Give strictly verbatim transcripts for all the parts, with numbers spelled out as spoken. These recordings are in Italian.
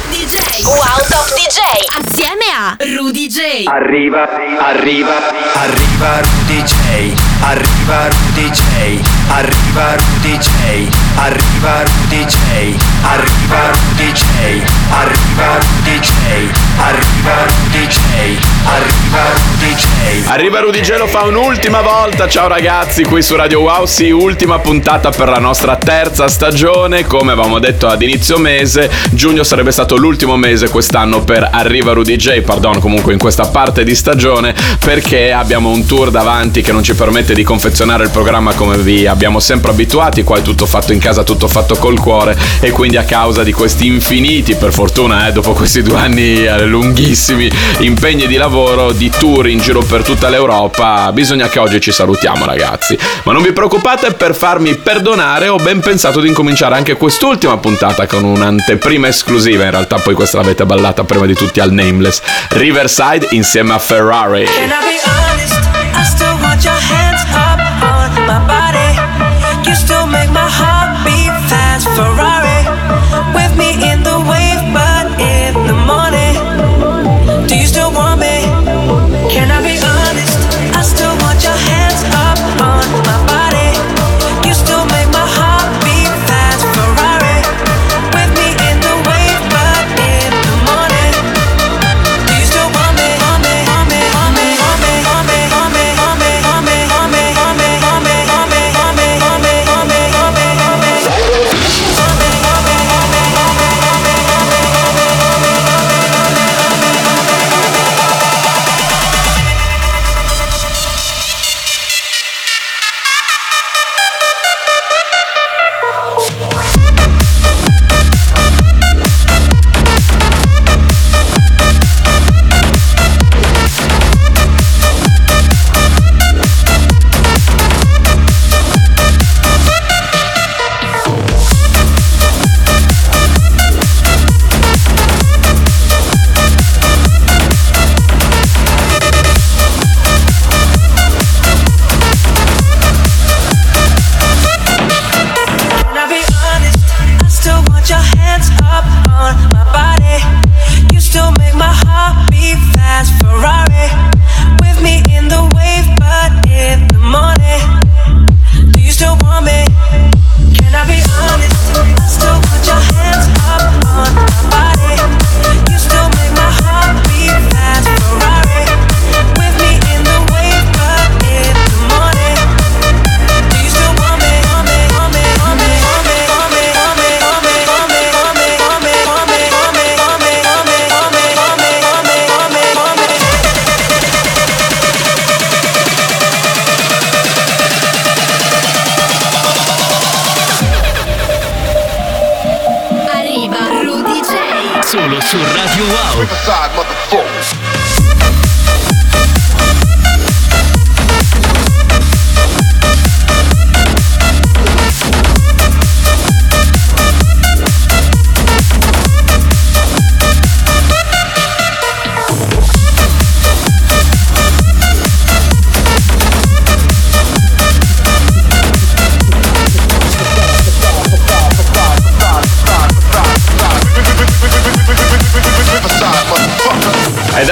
Top D J. Wow Top D J assieme a Rudeejay. Arriva, arriva, arriva Rudeejay. Arriva Rudeejay. Arriva Rudeejay. Arriva Rudeejay. Arriva Rudeejay. Arriva Rudeejay. Arriva Rudeejay. Arriva Rudeejay. Arriva Rudeejay, lo fa un'ultima volta. Ciao ragazzi, qui su Radio Wow, sì, ultima puntata per la nostra terza stagione. Come avevamo detto ad inizio mese, giugno sarebbe stato l'ultimo mese quest'anno per Arriva Rudeejay, pardon, comunque in questa parte di stagione, perché abbiamo un tour davanti che non ci permette di confezionare il programma come vi abbiamo sempre abituati. Qua è tutto fatto in casa, tutto fatto col cuore, e quindi a causa di questi infiniti, per fortuna eh, dopo questi due anni lunghissimi, impegni di lavoro, di tour in giro per tutta l'Europa, bisogna che oggi ci salutiamo ragazzi. Ma non vi preoccupate, per farmi perdonare ho ben pensato di incominciare anche quest'ultima puntata con un'anteprima esclusiva. In realtà poi questa l'avete ballata prima di tutti al Nameless Riverside insieme a Ferrari.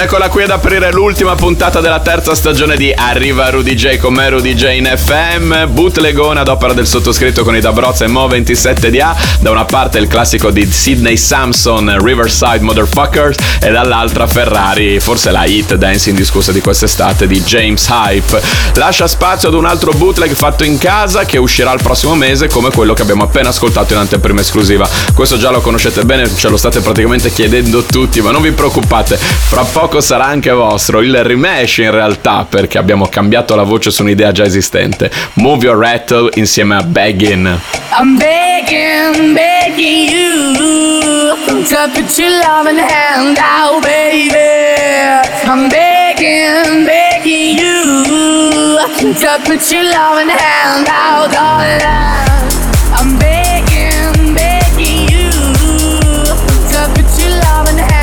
Eccola qui ad aprire l'ultima puntata della terza stagione di Arriva Rudeejay con me, Rudeejay in F M. Bootlegone ad opera del sottoscritto con i Dabrozza e Mo ventisette di A. Da una parte il classico di Sidney Samson, Riverside Motherfuckers, e dall'altra Ferrari, forse la hit dance indiscussa di quest'estate di James Hype. Lascia spazio ad un altro bootleg fatto in casa che uscirà il prossimo mese, come quello che abbiamo appena ascoltato in anteprima esclusiva. Questo già lo conoscete bene, ce lo state praticamente chiedendo tutti, ma non vi preoccupate, fra poco sarà anche vostro il remesh in realtà, perché abbiamo cambiato la voce su un'idea già esistente. Move Your Rattle insieme a Beggin'. I'm begging, begging you to put your loving hand out, baby. I'm begging, begging you to put your loving hand out, darling. I'm begging, begging you to put your loving hand out, baby.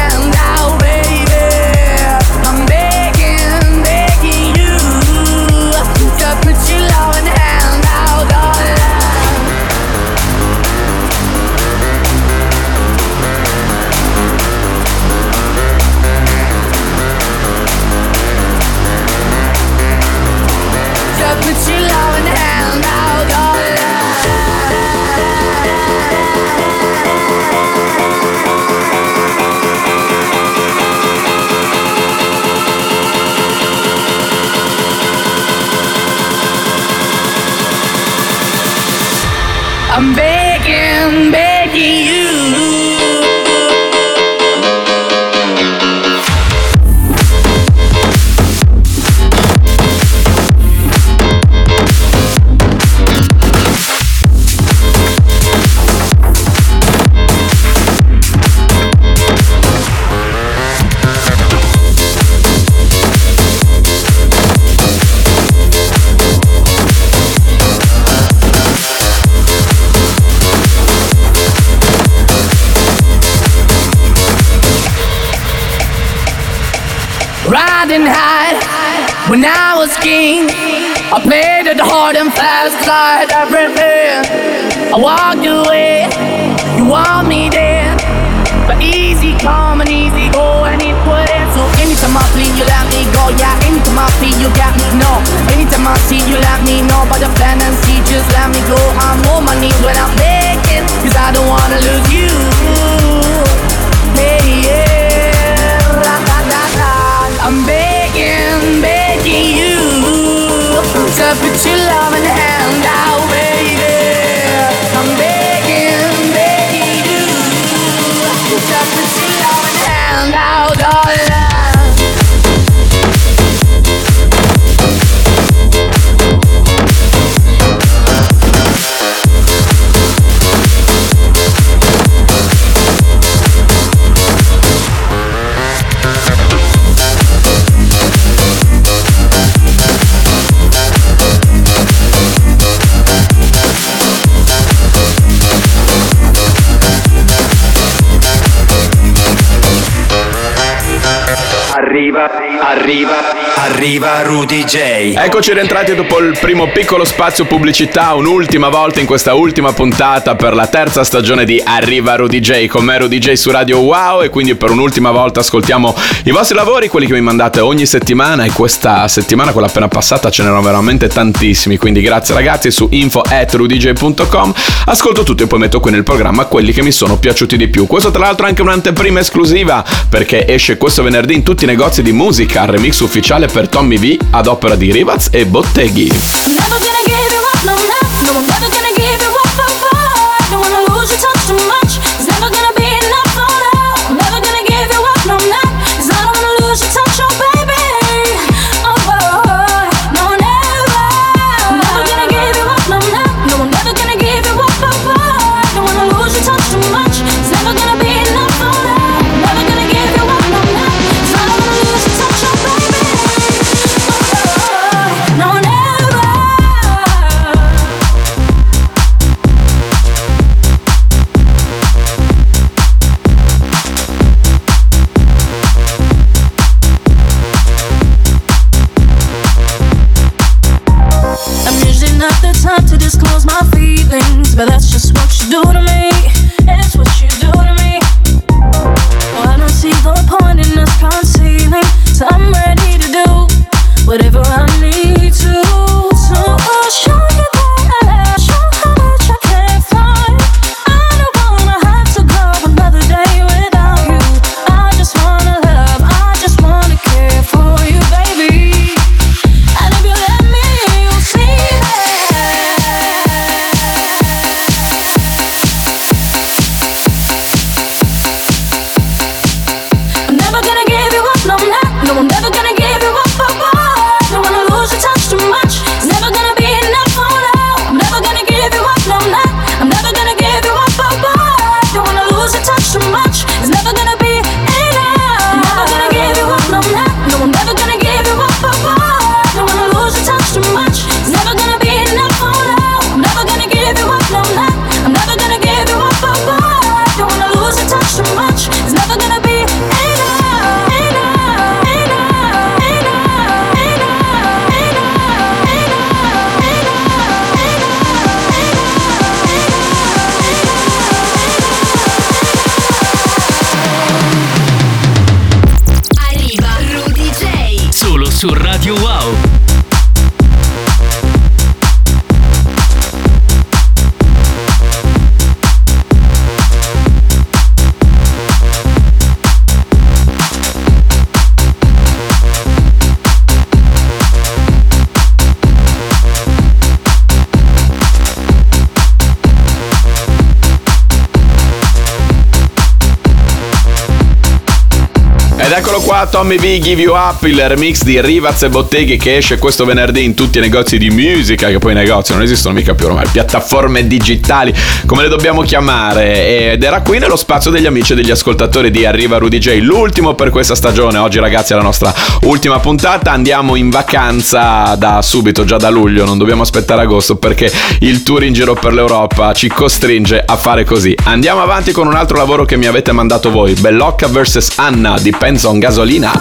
I'm begging, begging you. When I was king, I played it hard and fast like everything. I walked away, you want me there, but easy come and easy go and it wouldn't. So anytime I flee, you let me go, yeah. Anytime I flee, you got me, no. Anytime I see, you let me know. But the plan and see, just let me go. I'm on my knees when I'm begging, 'cause I don't wanna lose you. Hey, yeah, la la la la. I'm begging, begging you to put your loving hand out, baby. I'm begging, begging you to put your loving hand out, darling. Arriva, arriva, arriva Rudeejay. Eccoci rientrati dopo il primo piccolo spazio pubblicità, un'ultima volta in questa ultima puntata per la terza stagione di Arriva Rudeejay. Con me Rudeejay su Radio Wow, e quindi per un'ultima volta ascoltiamo i vostri lavori, quelli che mi mandate ogni settimana, e questa settimana, quella appena passata, ce n'erano veramente tantissimi, quindi grazie ragazzi. Su info at rudeejay punto com ascolto tutto e poi metto qui nel programma quelli che mi sono piaciuti di più. Questo tra l'altro è anche un'anteprima esclusiva, perché esce questo venerdì in tutti i negozi di musica, remix ufficiale per Tommy V ad opera di Rivaz e Botteghi. Su Radio Wow. eccolo qua, Tommy V, Give You Up, il remix di Rivaz e Botteghi, che esce questo venerdì in tutti i negozi di musica, che poi i negozi non esistono mica più ormai, piattaforme digitali come le dobbiamo chiamare, ed era qui nello spazio degli amici e degli ascoltatori di Arriva Rudeejay, l'ultimo per questa stagione. Oggi ragazzi è la nostra ultima puntata, andiamo in vacanza da subito, già da luglio, non dobbiamo aspettare agosto perché il tour in giro per l'Europa ci costringe a fare così. Andiamo avanti con un altro lavoro che mi avete mandato voi, Bellocca versus Anna, Depends on Gasolina.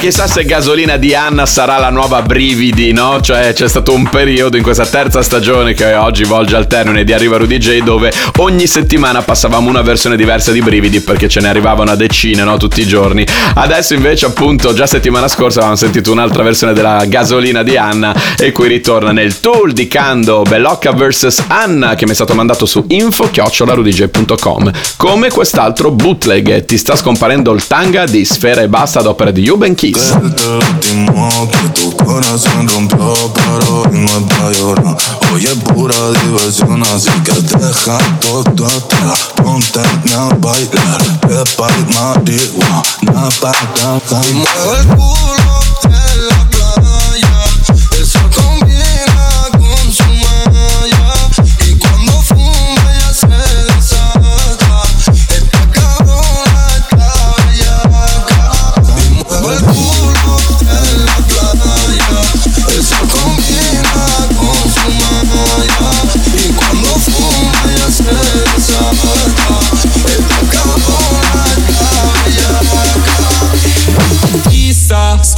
Chissà se Gasolina di Anna sarà la nuova Brividi, no? Cioè c'è stato un periodo in questa terza stagione che oggi volge al termine di Arriva Rudeejay dove ogni settimana passavamo una versione diversa di Brividi perché ce ne arrivavano a decine, no? Tutti i giorni. Adesso invece appunto già settimana scorsa avevamo sentito un'altra versione della Gasolina di Anna e qui ritorna nel tool di Cando, Bellocca versus Anna, che mi è stato mandato su info chiocciola rudeejay punto com, come quest'altro bootleg Ti sta scomparendo il tanga di Sfera Ebbasta ad opera di Yuben. Él te lastimó, que tu corazón rompió, pero hoy no es pa' llorar. Hoy es pura diversión, así que deja todo atrás. Ponte a bailar, que pa'l marihuana pa' cantar. Y mueve el culo en la playa, eso combina con su malla. Y cuando fuma ella se desata, esta cabrona está bellaca. Y mueve el culo. Ti sta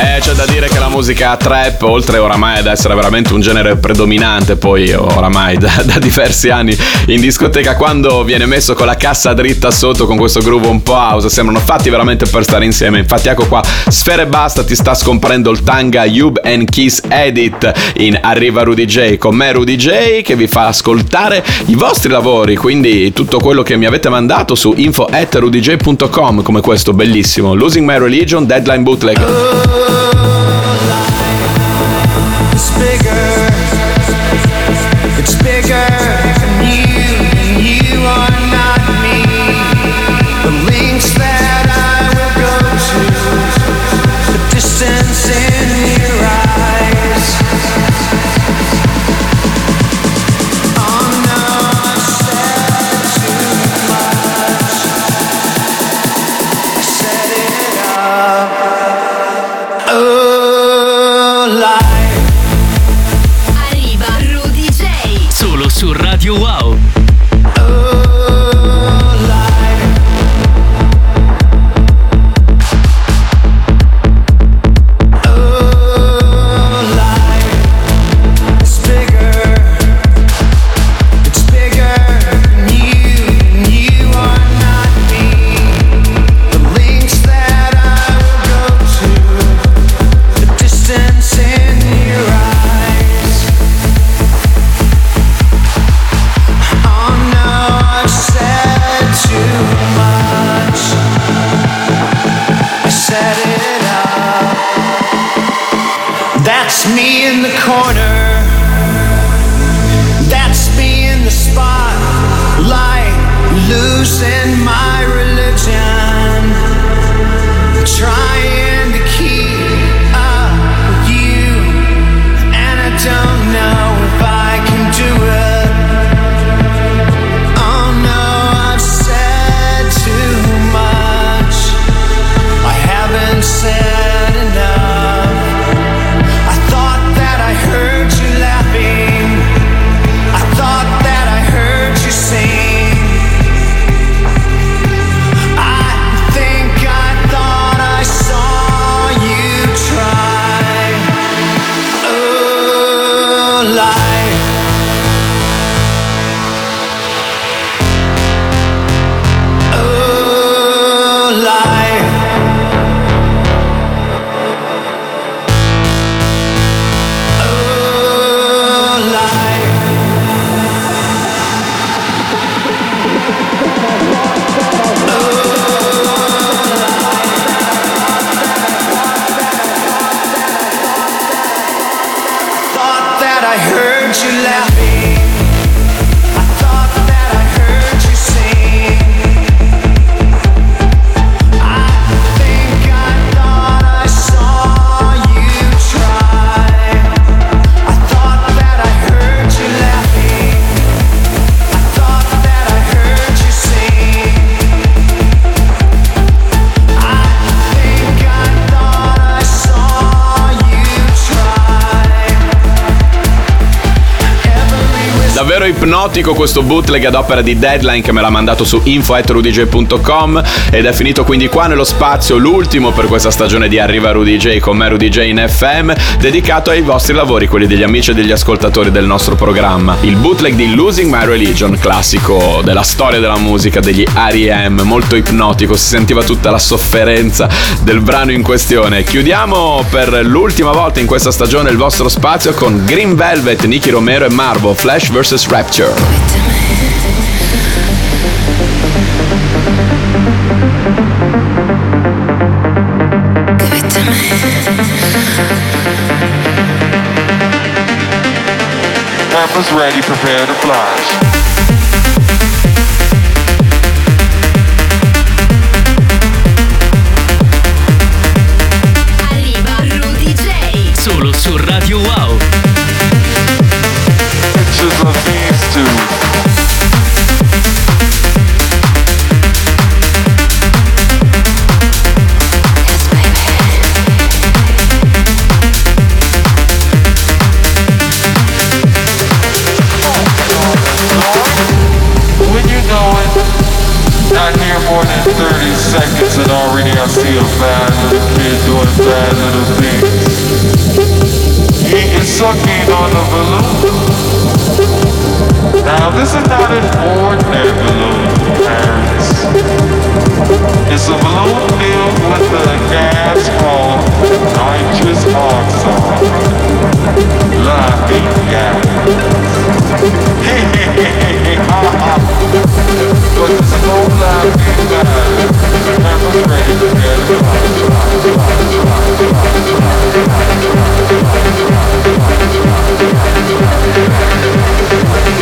Eh, c'è da dire che la musica trap, oltre oramai ad essere veramente un genere predominante poi oramai da, da diversi anni in discoteca, quando viene messo con la cassa dritta sotto con questo groove un po' house, sembrano fatti veramente per stare insieme. Infatti ecco qua, Sfera Ebbasta ti sta scomprendo il tanga Yuben Kiss Edit in Arriva Rudeejay, con me Rudeejay che vi fa ascoltare i vostri lavori, quindi tutto quello che mi avete mandato su info at rudeejay punto com, come questo bellissimo Losing My Religion Deadline Bootleg. Ipnotico questo bootleg ad opera di Deadline che me l'ha mandato su info at rudeejay punto com, ed è finito quindi qua nello spazio, l'ultimo per questa stagione di Arriva Rudeejay con me Rudeejay in F M, dedicato ai vostri lavori, quelli degli amici e degli ascoltatori del nostro programma. Il bootleg di Losing My Religion, classico della storia della musica degli R E M, molto ipnotico, si sentiva tutta la sofferenza del brano in questione. Chiudiamo per l'ultima volta in questa stagione il vostro spazio con Green Velvet, Nicky Romero e Marvel Flash versus Rap. Sure. Rappers ready, prepare to flash. Arriva Rudeejay solo su Radio Wow. Pictures of these two. More than thirty seconds and already I see a bad little kid doing bad little things. sucking on the balloon. Now this is not an ordinary balloon, parents. It's a balloon filled with a gas called nitrous oxide. Laughing gas. But this no laughing gas. I'm afraid to get it right.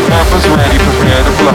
Papa's ready, prepare to fly.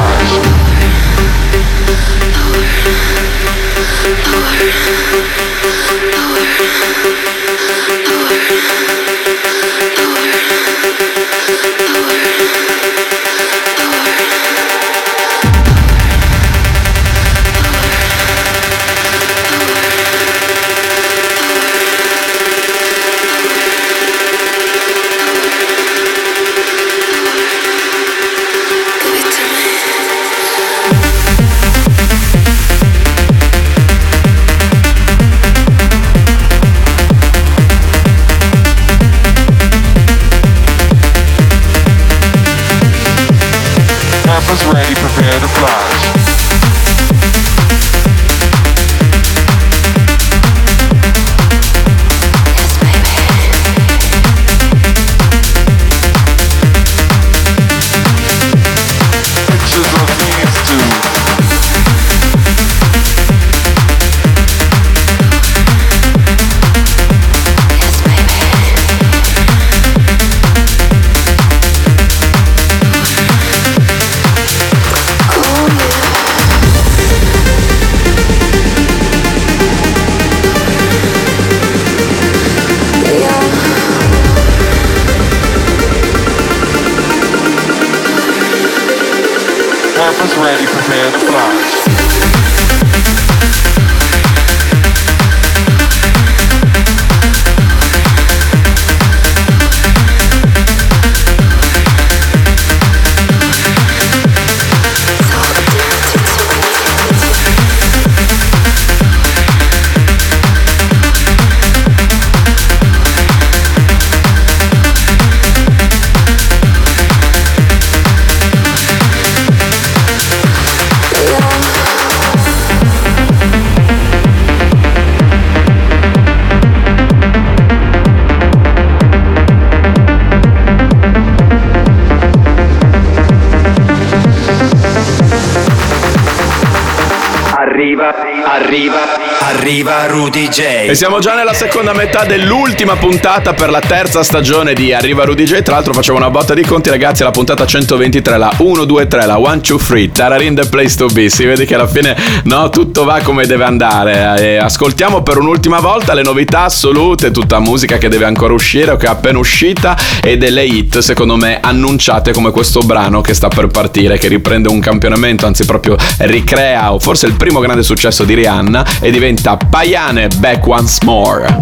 Arriva Rudeejay. E siamo già nella seconda metà dell'ultima puntata per la terza stagione di Arriva Rudeejay. Tra l'altro facciamo una botta di conti, ragazzi, alla puntata centoventitré, la uno due tre, la one two three, Tararin the place to be. Si vede che alla fine, no, tutto va come deve andare. E ascoltiamo per un'ultima volta le novità assolute, tutta musica che deve ancora uscire o che è appena uscita, e delle hit secondo me annunciate, come questo brano che sta per partire, che riprende un campionamento, anzi proprio ricrea o forse il primo grande successo di Rihanna e diventa Paiane, Back Once More.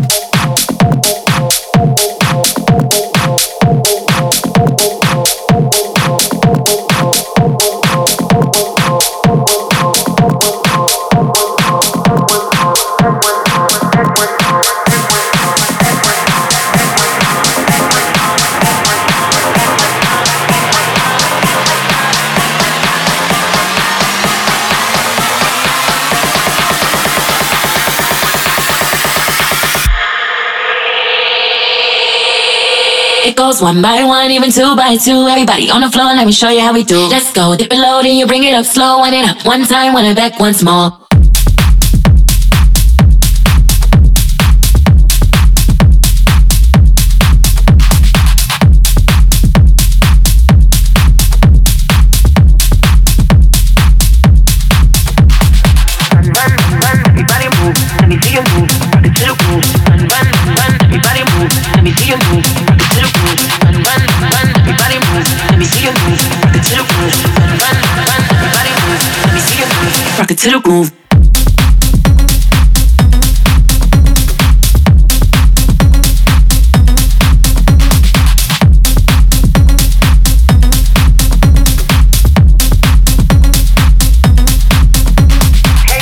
Goes one by one, even two by two. Everybody on the floor, let me show you how we do. Let's go, dip it low, then you bring it up slow. Wind it up one time, wind it back once more. To the groove. Hey,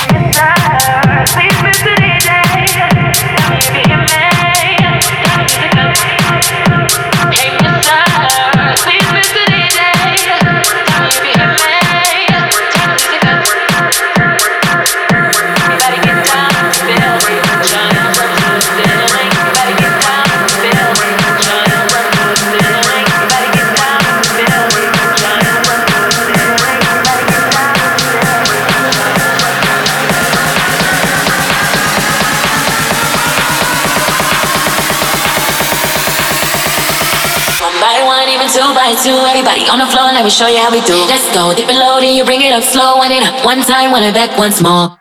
One, two, by two, everybody on the floor, let me show you how we do. Let's go, dip it low, then you bring it up slow. Wind it up one time, wind it back once more.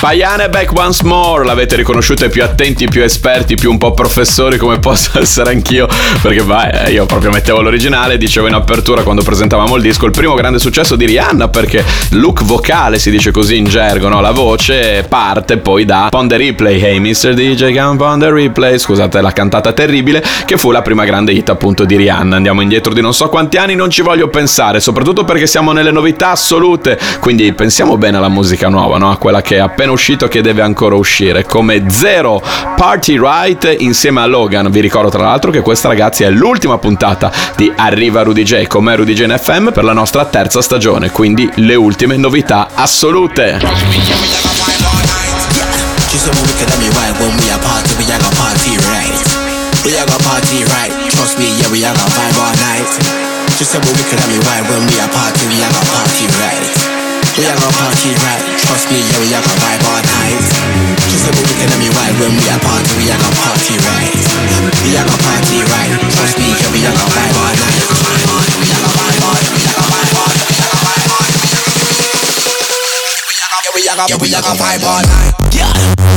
Paiane Back Once More, l'avete riconosciuta, più attenti, più esperti, più un po' professori come posso essere anch'io, perché vai, io proprio mettevo l'originale, dicevo in apertura quando presentavamo il disco, il primo grande successo di Rihanna, perché look vocale si dice così in gergo, no? La voce parte poi da Pon the Replay, hey mister D J come Pon the Replay, scusate la cantata terribile, che fu la prima grande hit appunto di Rihanna. Andiamo indietro di non so quanti anni, non ci voglio pensare, soprattutto perché siamo nelle novità assolute, quindi pensiamo bene alla musica nuova, no? A quella che è appena uscito, che deve ancora uscire, come Zero Party Right insieme a Logan. Vi ricordo tra l'altro che questa, ragazzi, è l'ultima puntata di Arriva Rudeejay con me Rudeejay in F M per la nostra terza stagione, quindi le ultime novità assolute. We are gonna party right, trust me, yeah, we are gonna vibe all night. Just a weekend and me right, when we are party, we are gonna party right. We are gonna party right, trust me, yeah, we are gonna vibe all night. We are gonna vibe all night, we are gonna vibe all night, we are gonna vibe all night. We are gonna, yeah, we are gonna vibe all night. Yeah,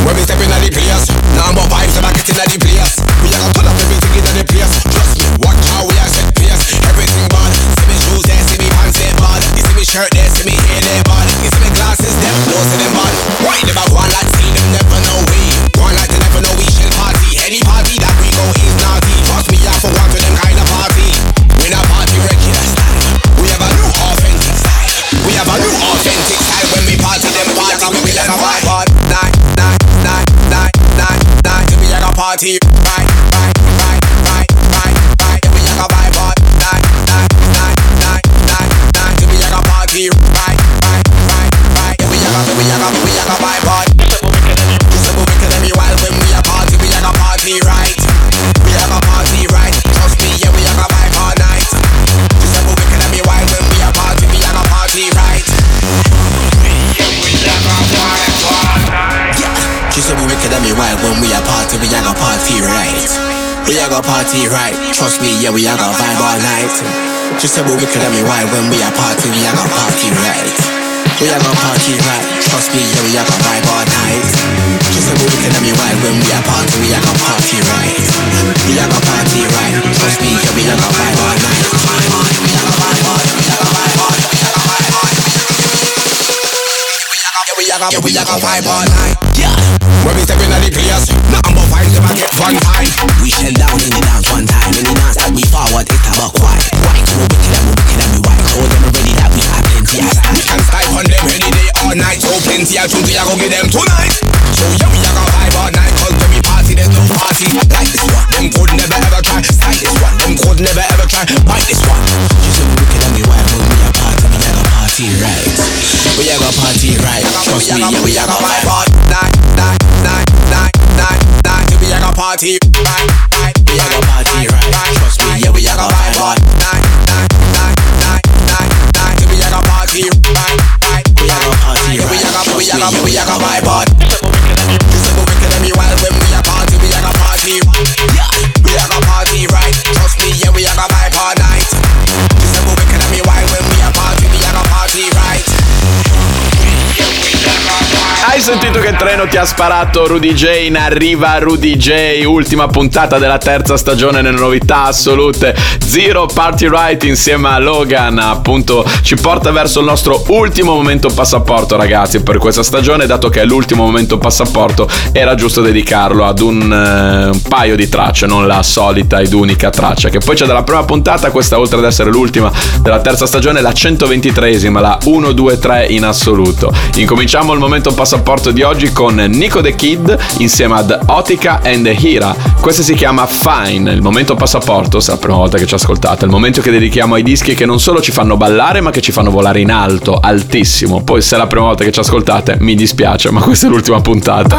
when we step in at the place, now more vibes, I'm getting at the place. We are gonna turn up everything in the place, trust me, watch how we are set place. Everything bad, see me shoes there, see me pants there bad. You see me shirt there, see me hair there bad. You see me glasses there, no see them bad. Why never go on like see them never know we. Go on like they never know we shall party. Any party that we go is naughty. Trust me, I for one to them kind of party. We not party regular style. We have a new authentic style. We have a new authentic style. When we party them party, we let them vibe all night, night, night, night, night, night. We have a party right, right, right, right, right, right. We have a vibe all night, night, night, night, night, night. We have a party right, right, right, right. We have a, we have a, we have a vibe all night. Just a move it 'cause every while when we have a party, we have a party right. We have a party right. Trust me, yeah, we have a vibe all night. Just a move it 'cause every while when we have a party, we have a party right. Yeah, we have a vibe all night. Yeah, just a move it 'cause every while when we have a party, we have a party right. We are gonna party right, trust me, yeah, we are gonna vibe all night. Just a move it, let me ride. When we are party, we are gonna party right. We are gonna party right, trust me, yeah, we are gonna vibe all night. Just a move it, let me ride. When we are party, we are gonna party right. We are gonna party right, trust me, yeah, we are gonna vibe all night. We are gonna vibe all night, we are gonna vibe all night, we are gonna vibe all night. We are gonna, we are gonna vibe all night. When we step in at the place, nothing but vibes never get one time. We shell down in the dance one time. In the dance that we forward, it's about quiet. Why we wicked and we wicked and we wild. Told them already that we have plenty of time. We can spy on them any day all night. So plenty of truth we are gonna give them tonight. So yeah, we are gonna vibe all night. Cause when we party, there's no party like this one. Them could never ever try. Like this one, them could never ever try. Bite this one. You say we wicked and we wild, but we are party, we are gonna party right. We are gonna party right. Trust me, yeah, we are gonna vibe all night, night. Night, night, night, night, we are gonna party right, right, we are gonna party right. Trust me, yeah, we are gonna vibe all night, night, night, night, night, night, we are gonna party right, right, we are gonna party right. We are gonna, we are gonna, we are gonna vibe all. Just a move it 'cause every while when we are party, we are gonna party. Yeah, we are gonna party right. Trust me, yeah, we are gonna vibe all night. Just a move it 'cause every while when we are party, we are gonna party right. Hai sentito che treno ti ha sparato Rudeejay in Arriva Rudeejay, ultima puntata della terza stagione nelle novità assolute. Zero Party Right insieme a Logan appunto ci porta verso il nostro ultimo momento passaporto, ragazzi, per questa stagione, dato che è l'ultimo momento passaporto era giusto dedicarlo ad un, eh, un paio di tracce, non la solita ed unica traccia che poi c'è dalla prima puntata. Questa, oltre ad essere l'ultima della terza stagione, è la centoventitreesima, la uno due tre in assoluto. Incominciamo il momento passaporto di oggi con Nico the Kid insieme ad Otica and Hira. Questa si chiama Fine. Il momento passaporto, se è la prima volta che ci ascoltate, è il momento che dedichiamo ai dischi che non solo ci fanno ballare ma che ci fanno volare in alto, altissimo. Poi se è la prima volta che ci ascoltate, mi dispiace, ma questa è l'ultima puntata.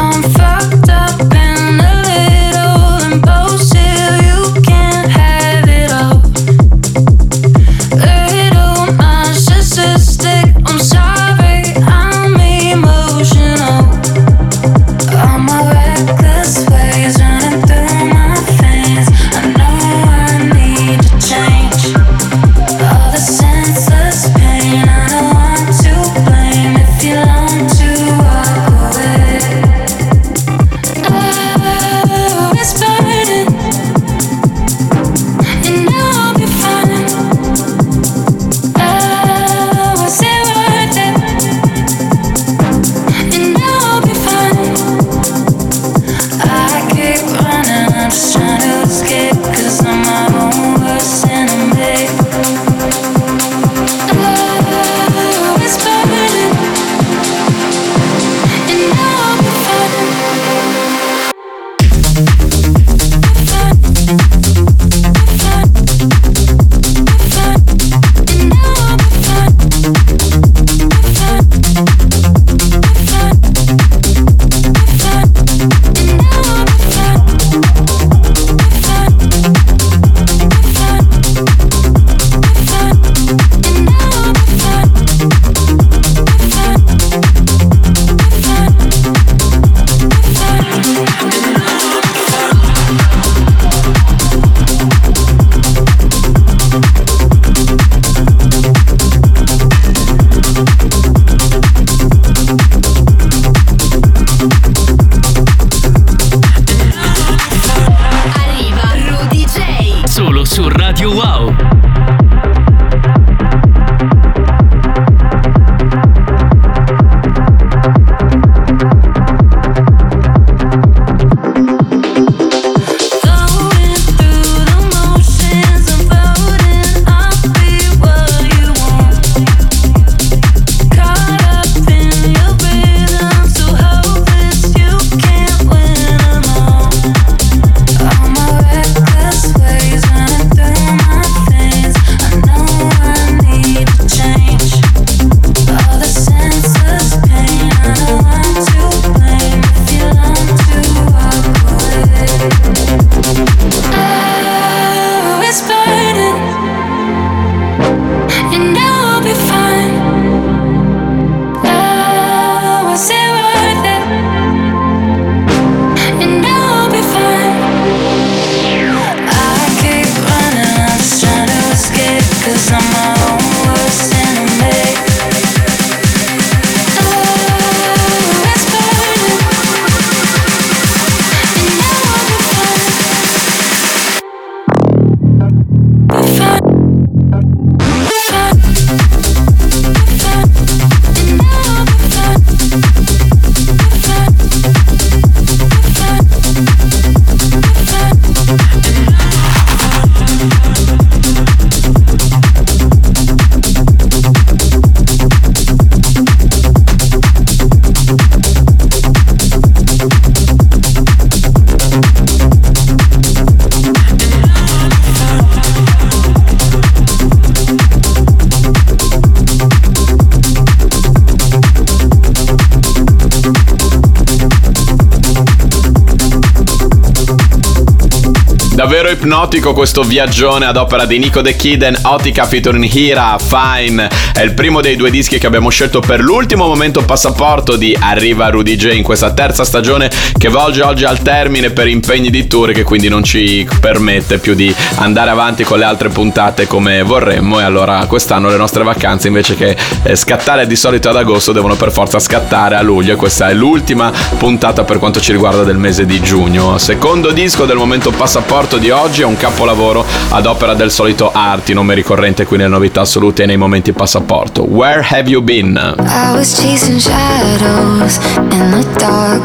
davvero ipnotico questo viaggione ad opera di Nico The Kid, Otica Fiturin Hira, Fine. È il primo dei due dischi che abbiamo scelto per l'ultimo momento passaporto di Arriva Rudeejay in questa terza stagione che volge oggi al termine per impegni di tour, che quindi non ci permette più di andare avanti con le altre puntate come vorremmo, e allora quest'anno le nostre vacanze, invece che scattare di solito ad agosto, devono per forza scattare a luglio, e questa è l'ultima puntata per quanto ci riguarda del mese di giugno. Secondo disco del momento passaporto di oggi è un capolavoro ad opera del solito Arti, nome ricorrente qui nelle novità assolute e nei momenti passaporto. Where Have You Been? I was chasing shadows in the dark,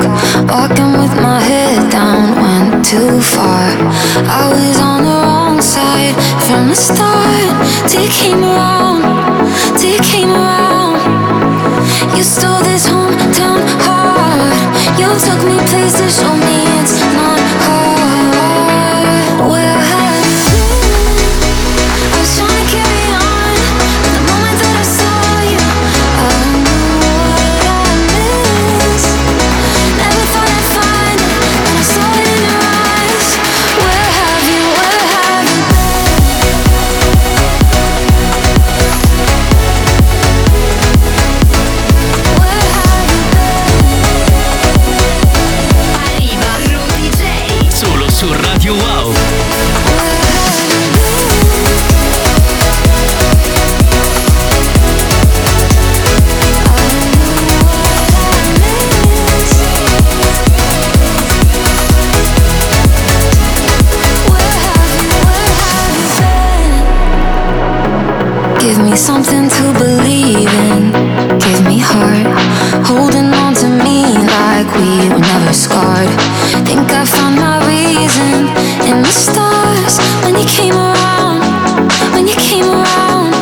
walking with my head down, went too far. I was on the wrong side from the start. Till you came around, till you came around. You stole this hometown heart. You took me places, show me it's not hard. Where have you been? I was trying to carry on from the moment that I saw you. I knew what I missed. Never thought I'd find it, and I saw it in your eyes. Where have you, where have you been? Where have you been? Arriva Rudeejay solo su Radio Wow. Give me something to believe in, give me heart, holding on to me like we were never scarred. Think I found my reason in the stars when you came around, when you came around.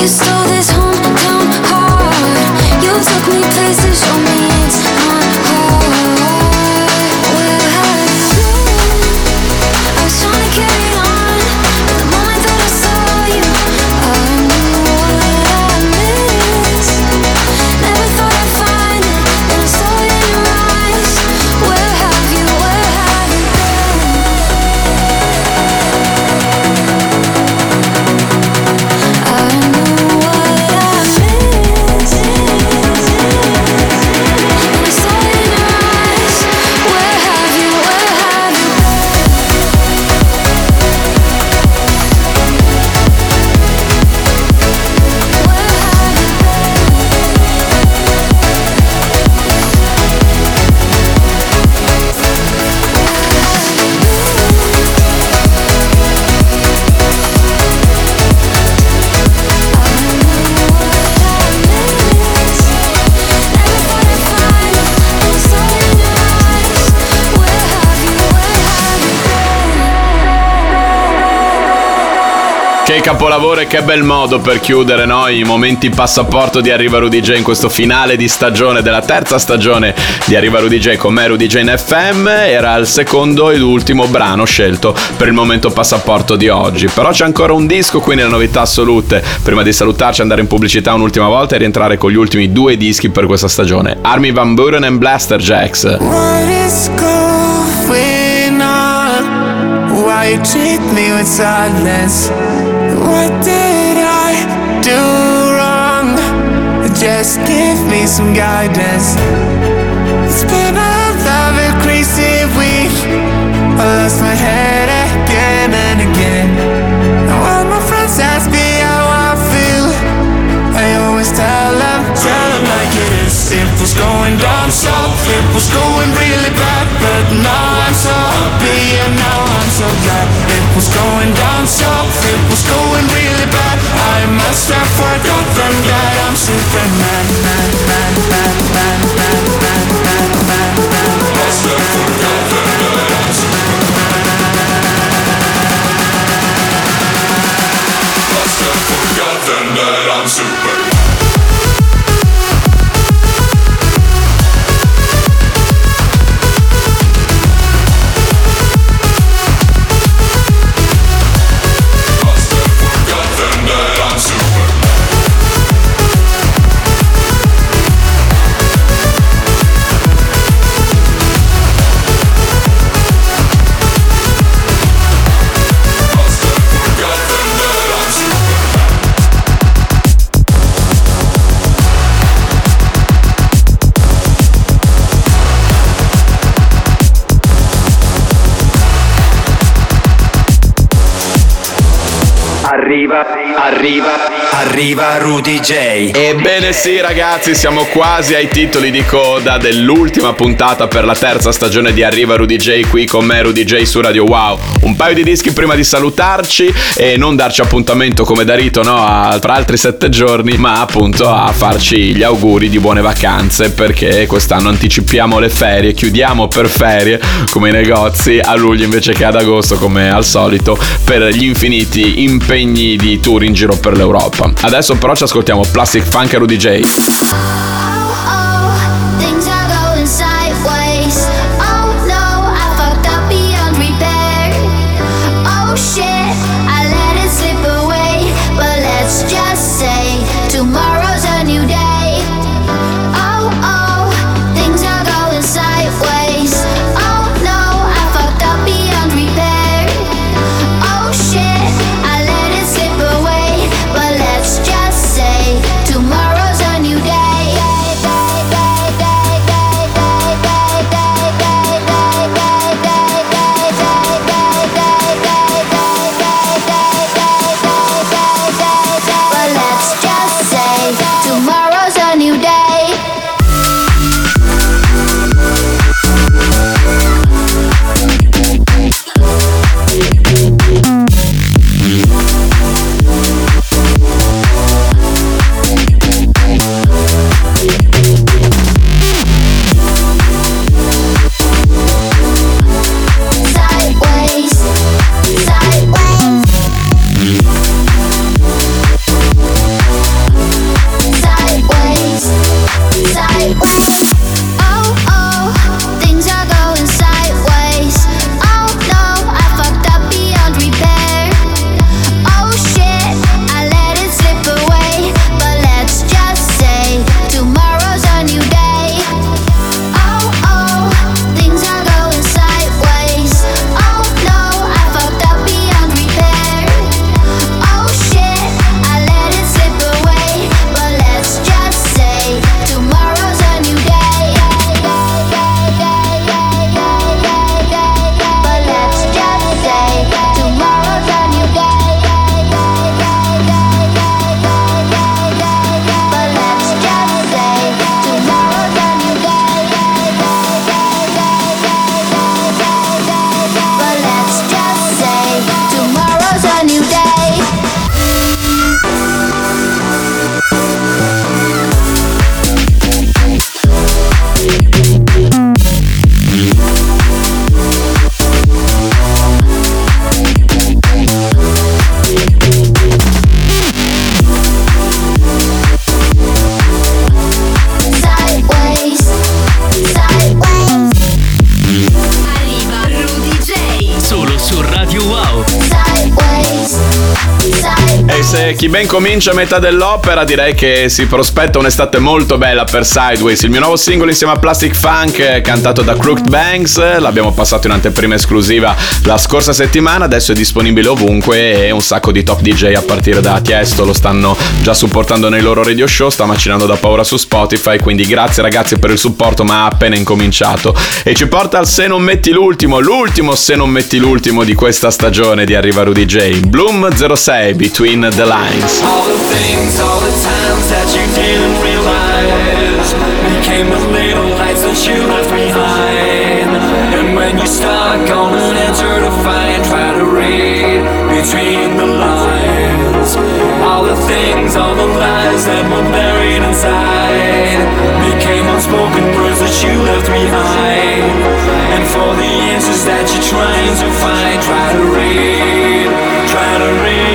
You stole this hometown heart, you took me places, show me it's not hard. Where have you been? I was trying to carry on from the moment that I saw you. I knew what I missed. Never thought I'd find it, and I saw it in your eyes. Where have you, where have you been? I knew what I missed, and I saw it in your eyes. Where have you, where have you been? Where have you Che capolavoro e che bel modo per chiudere noi i momenti passaporto di Arriva Rudeejay in questo finale di stagione della terza stagione di Arriva Rudeejay con me Rudeejay in F M. Era il secondo ed ultimo brano scelto per il momento passaporto di oggi, però c'è ancora un disco qui nelle novità assolute prima di salutarci, andare in pubblicità un'ultima volta e rientrare con gli ultimi due dischi per questa stagione. Armin van Buuren e Blasterjaxx. What is going on? Why you treat me with sadness? What did I do wrong? Just give me some guidance. It's been another crazy week. I lost my head again and again. Now all my friends ask me how I feel. I always tell them, tell them like it is. It was going down south, it was going really bad, but now I'm so happy and now I'm so glad. It was going down south, it was going really bad. I must have forgotten that I'm Superman. I must have forgotten that I'm Superman. I must have forgotten that I'm Superman. Arriva, arriva, arriva Rudeejay. Ebbene sì ragazzi, siamo quasi ai titoli di coda dell'ultima puntata per la terza stagione di Arriva Rudeejay, qui con me Rudeejay su Radio Wow. Un paio di dischi prima di salutarci e non darci appuntamento come da rito, no, a, tra altri sette giorni, ma appunto a farci gli auguri di buone vacanze, perché quest'anno anticipiamo le ferie, chiudiamo per ferie come i negozi a luglio invece che ad agosto come al solito per gli infiniti impegni di tour in giro per l'Europa. Adesso però ci ascoltiamo Plastic Funker Rudeejay. Chi ben comincia a metà dell'opera, direi che si prospetta un'estate molto bella per Sideways, il mio nuovo singolo insieme a Plastic Funk cantato da Crooked Banks. L'abbiamo passato in anteprima esclusiva la scorsa settimana, adesso è disponibile ovunque e un sacco di top D J a partire da Tiësto lo stanno già supportando nei loro radio show, sta macinando da paura su Spotify, quindi grazie ragazzi per il supporto, ma ha appena incominciato. E ci porta al se non metti l'ultimo, l'ultimo se non metti l'ultimo di questa stagione di Arriva Rudeejay, Bloom zero sei, Between the Lines. All the things, all the times that you didn't realize became the little lights that you left behind. And when you start going into the fight, try to read between the lines. All the things, all the lies that were buried inside became unspoken words that you left behind. And for the answers that you're trying to find, try to read, try to read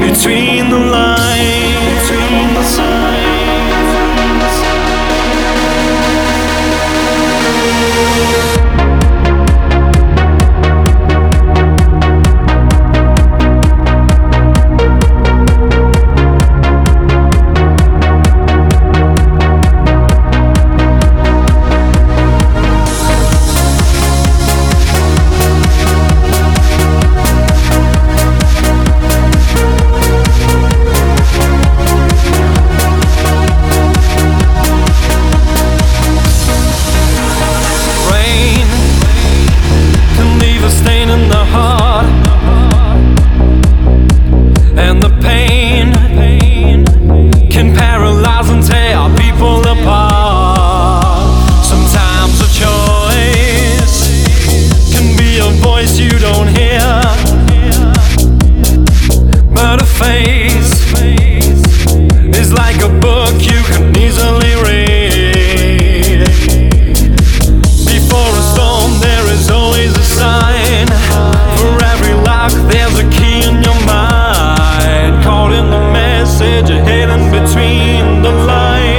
between the lines, between the signs. voice you don't hear, but a face is like a book you can easily read. Before a storm there is always a sign, for every lock there's a key in your mind, caught in the message hidden between the lines.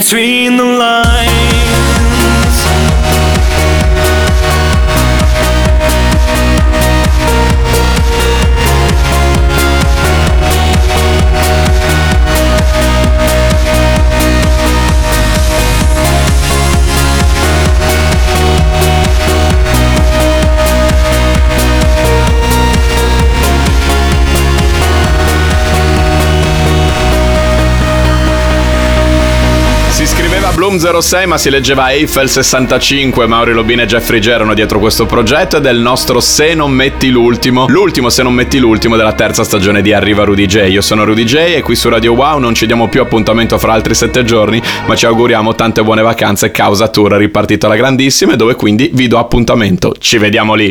Between the lines. Si scriveva Bloom zero sei ma si leggeva Eiffel sessantacinque. Mauro Lobina e Jeffrey G erano dietro questo progetto ed è il nostro Se non metti l'ultimo, l'ultimo Se non metti l'ultimo della terza stagione di Arriva Rudeejay. Io sono Rudeejay e qui su Radio Wow non ci diamo più appuntamento fra altri sette giorni, ma ci auguriamo tante buone vacanze causa tour ripartito alla grandissima, dove quindi vi do appuntamento. Ci vediamo lì.